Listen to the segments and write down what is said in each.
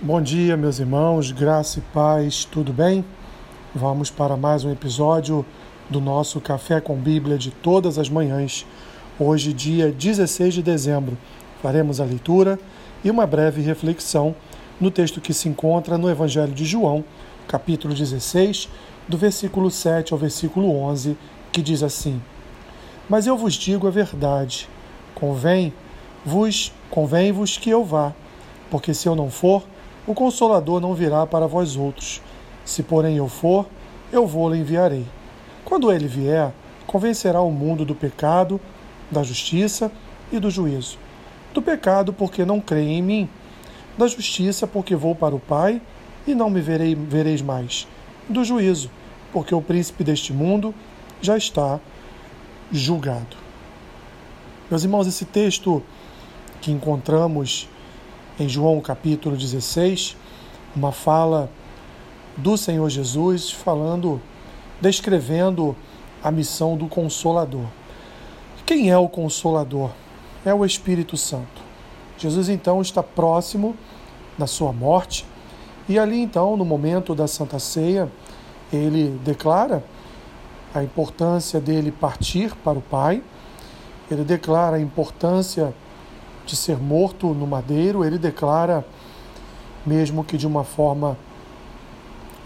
Bom dia, meus irmãos, graça e paz, tudo bem? Vamos para mais um episódio do nosso Café com Bíblia de todas as manhãs. Hoje, dia 16 de dezembro, faremos a leitura e uma breve reflexão no texto que se encontra no Evangelho de João, capítulo 16, do versículo 7 ao versículo 11, que diz assim: Mas eu vos digo a verdade, convém-vos que eu vá, porque se eu não for, o Consolador não virá para vós outros. Se, porém, eu for, eu vou-lo enviarei. Quando ele vier, convencerá o mundo do pecado, da justiça e do juízo. Do pecado, porque não creem em mim. Da justiça, porque vou para o Pai e não me vereis mais. Do juízo, porque o príncipe deste mundo já está julgado. Meus irmãos, esse texto que encontramos em João capítulo 16, uma fala do Senhor Jesus descrevendo a missão do Consolador. Quem é o Consolador? É o Espírito Santo. Jesus então está próximo da sua morte e ali então, no momento da Santa Ceia, ele declara a importância dele partir para o Pai, ele declara a importância de ser morto no madeiro, ele declara, mesmo que de uma forma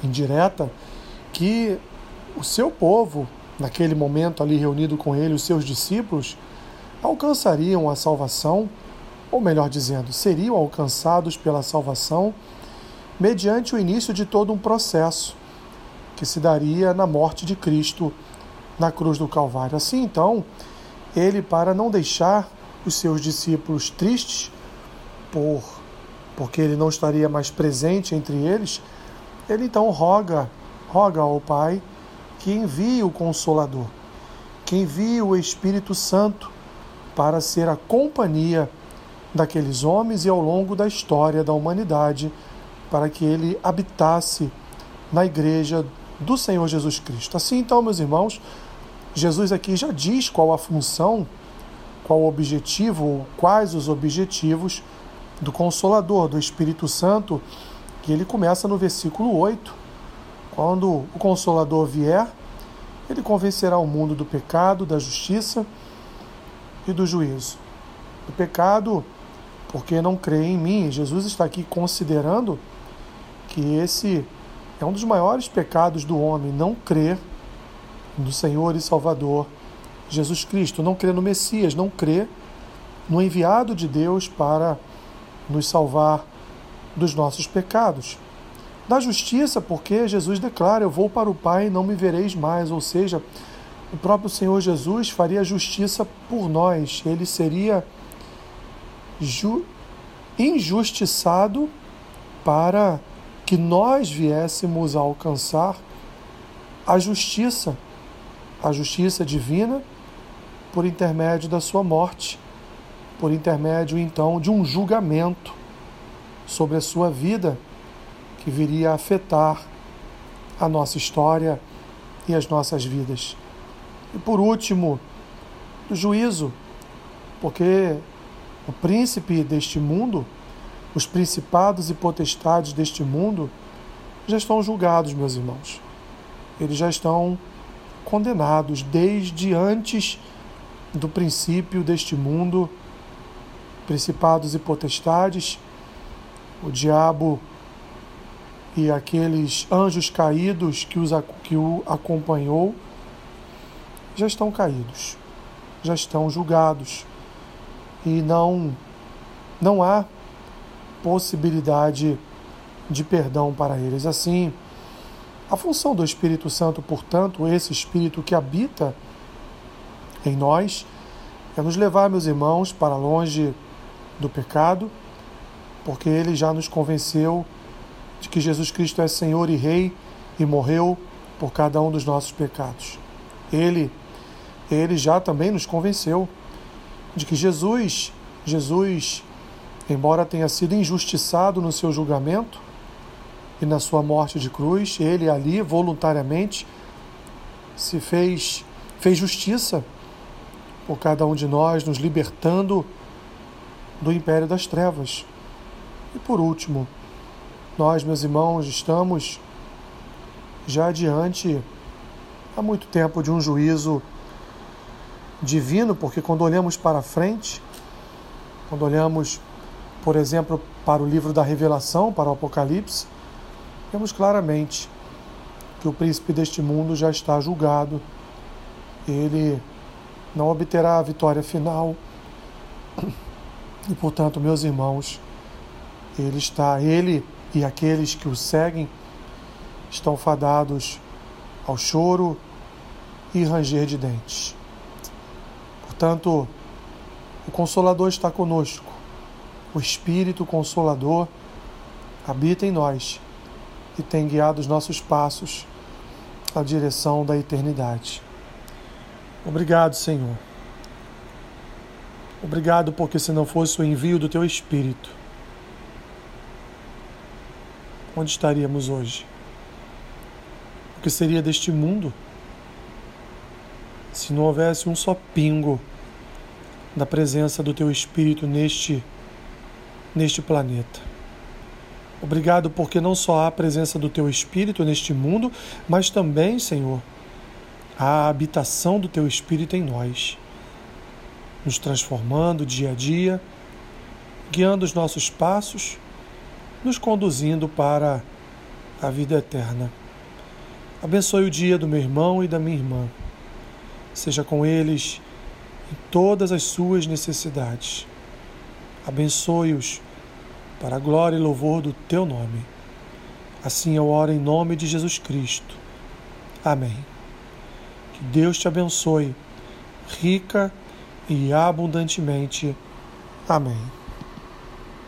indireta, que o seu povo, naquele momento ali reunido com ele, os seus discípulos, alcançariam a salvação, ou melhor dizendo, seriam alcançados pela salvação mediante o início de todo um processo que se daria na morte de Cristo na cruz do Calvário. Assim, então, ele, para não deixar os seus discípulos tristes, porque ele não estaria mais presente entre eles, ele então roga ao Pai que envie o Consolador, que envie o Espírito Santo para ser a companhia daqueles homens e ao longo da história da humanidade, para que ele habitasse na igreja do Senhor Jesus Cristo. Assim então, meus irmãos, Jesus aqui já diz qual a função, qual o objetivo, ou quais os objetivos do Consolador, do Espírito Santo, que ele começa no versículo 8. Quando o Consolador vier, ele convencerá o mundo do pecado, da justiça e do juízo. Do pecado, porque não crê em mim. Jesus está aqui considerando que esse é um dos maiores pecados do homem, não crer no Senhor e Salvador Jesus Cristo, não crer no Messias, não crer no enviado de Deus para nos salvar dos nossos pecados. Da justiça, porque Jesus declara, eu vou para o Pai e não me vereis mais, ou seja, o próprio Senhor Jesus faria justiça por nós, ele seria injustiçado para que nós viéssemos a alcançar a justiça divina, por intermédio da sua morte, por intermédio então de um julgamento sobre a sua vida, que viria a afetar a nossa história e as nossas vidas. E por último, o juízo, porque o príncipe deste mundo, os principados e potestades deste mundo, já estão julgados, meus irmãos. Eles já estão condenados desde antes do princípio deste mundo, principados e potestades, o diabo e aqueles anjos caídos que o acompanhou já estão caídos, já estão julgados. E não há possibilidade de perdão para eles. Assim, a função do Espírito Santo, portanto, esse Espírito que habita em nós, é nos levar, meus irmãos, para longe do pecado, porque ele já nos convenceu de que Jesus Cristo é Senhor e Rei e morreu por cada um dos nossos pecados. Ele já também nos convenceu de que Jesus, embora tenha sido injustiçado no seu julgamento e na sua morte de cruz, ele ali voluntariamente fez justiça por cada um de nós, nos libertando do império das trevas. E por último, Nós, meus irmãos, estamos já diante há muito tempo de um juízo divino, porque quando olhamos para frente, quando olhamos, por exemplo, para o livro da Revelação, para o Apocalipse, vemos claramente que o príncipe deste mundo já está julgado. Ele não obterá a vitória final e, portanto, meus irmãos, ele e aqueles que o seguem estão fadados ao choro e ranger de dentes. Portanto, o Consolador está conosco, o Espírito Consolador habita em nós e tem guiado os nossos passos à direção da eternidade. Obrigado, Senhor. Obrigado, porque se não fosse o envio do Teu Espírito, onde estaríamos hoje? O que seria deste mundo se não houvesse um só pingo da presença do Teu Espírito neste planeta? Obrigado, porque não só há a presença do Teu Espírito neste mundo, mas também, Senhor, há a habitação do Teu Espírito em nós, nos transformando dia a dia, guiando os nossos passos, nos conduzindo para a vida eterna. Abençoe o dia do meu irmão e da minha irmã. Seja com eles em todas as suas necessidades. Abençoe-os para a glória e louvor do Teu nome. Assim eu oro em nome de Jesus Cristo. Amém. Que Deus te abençoe rica e abundantemente. Amém.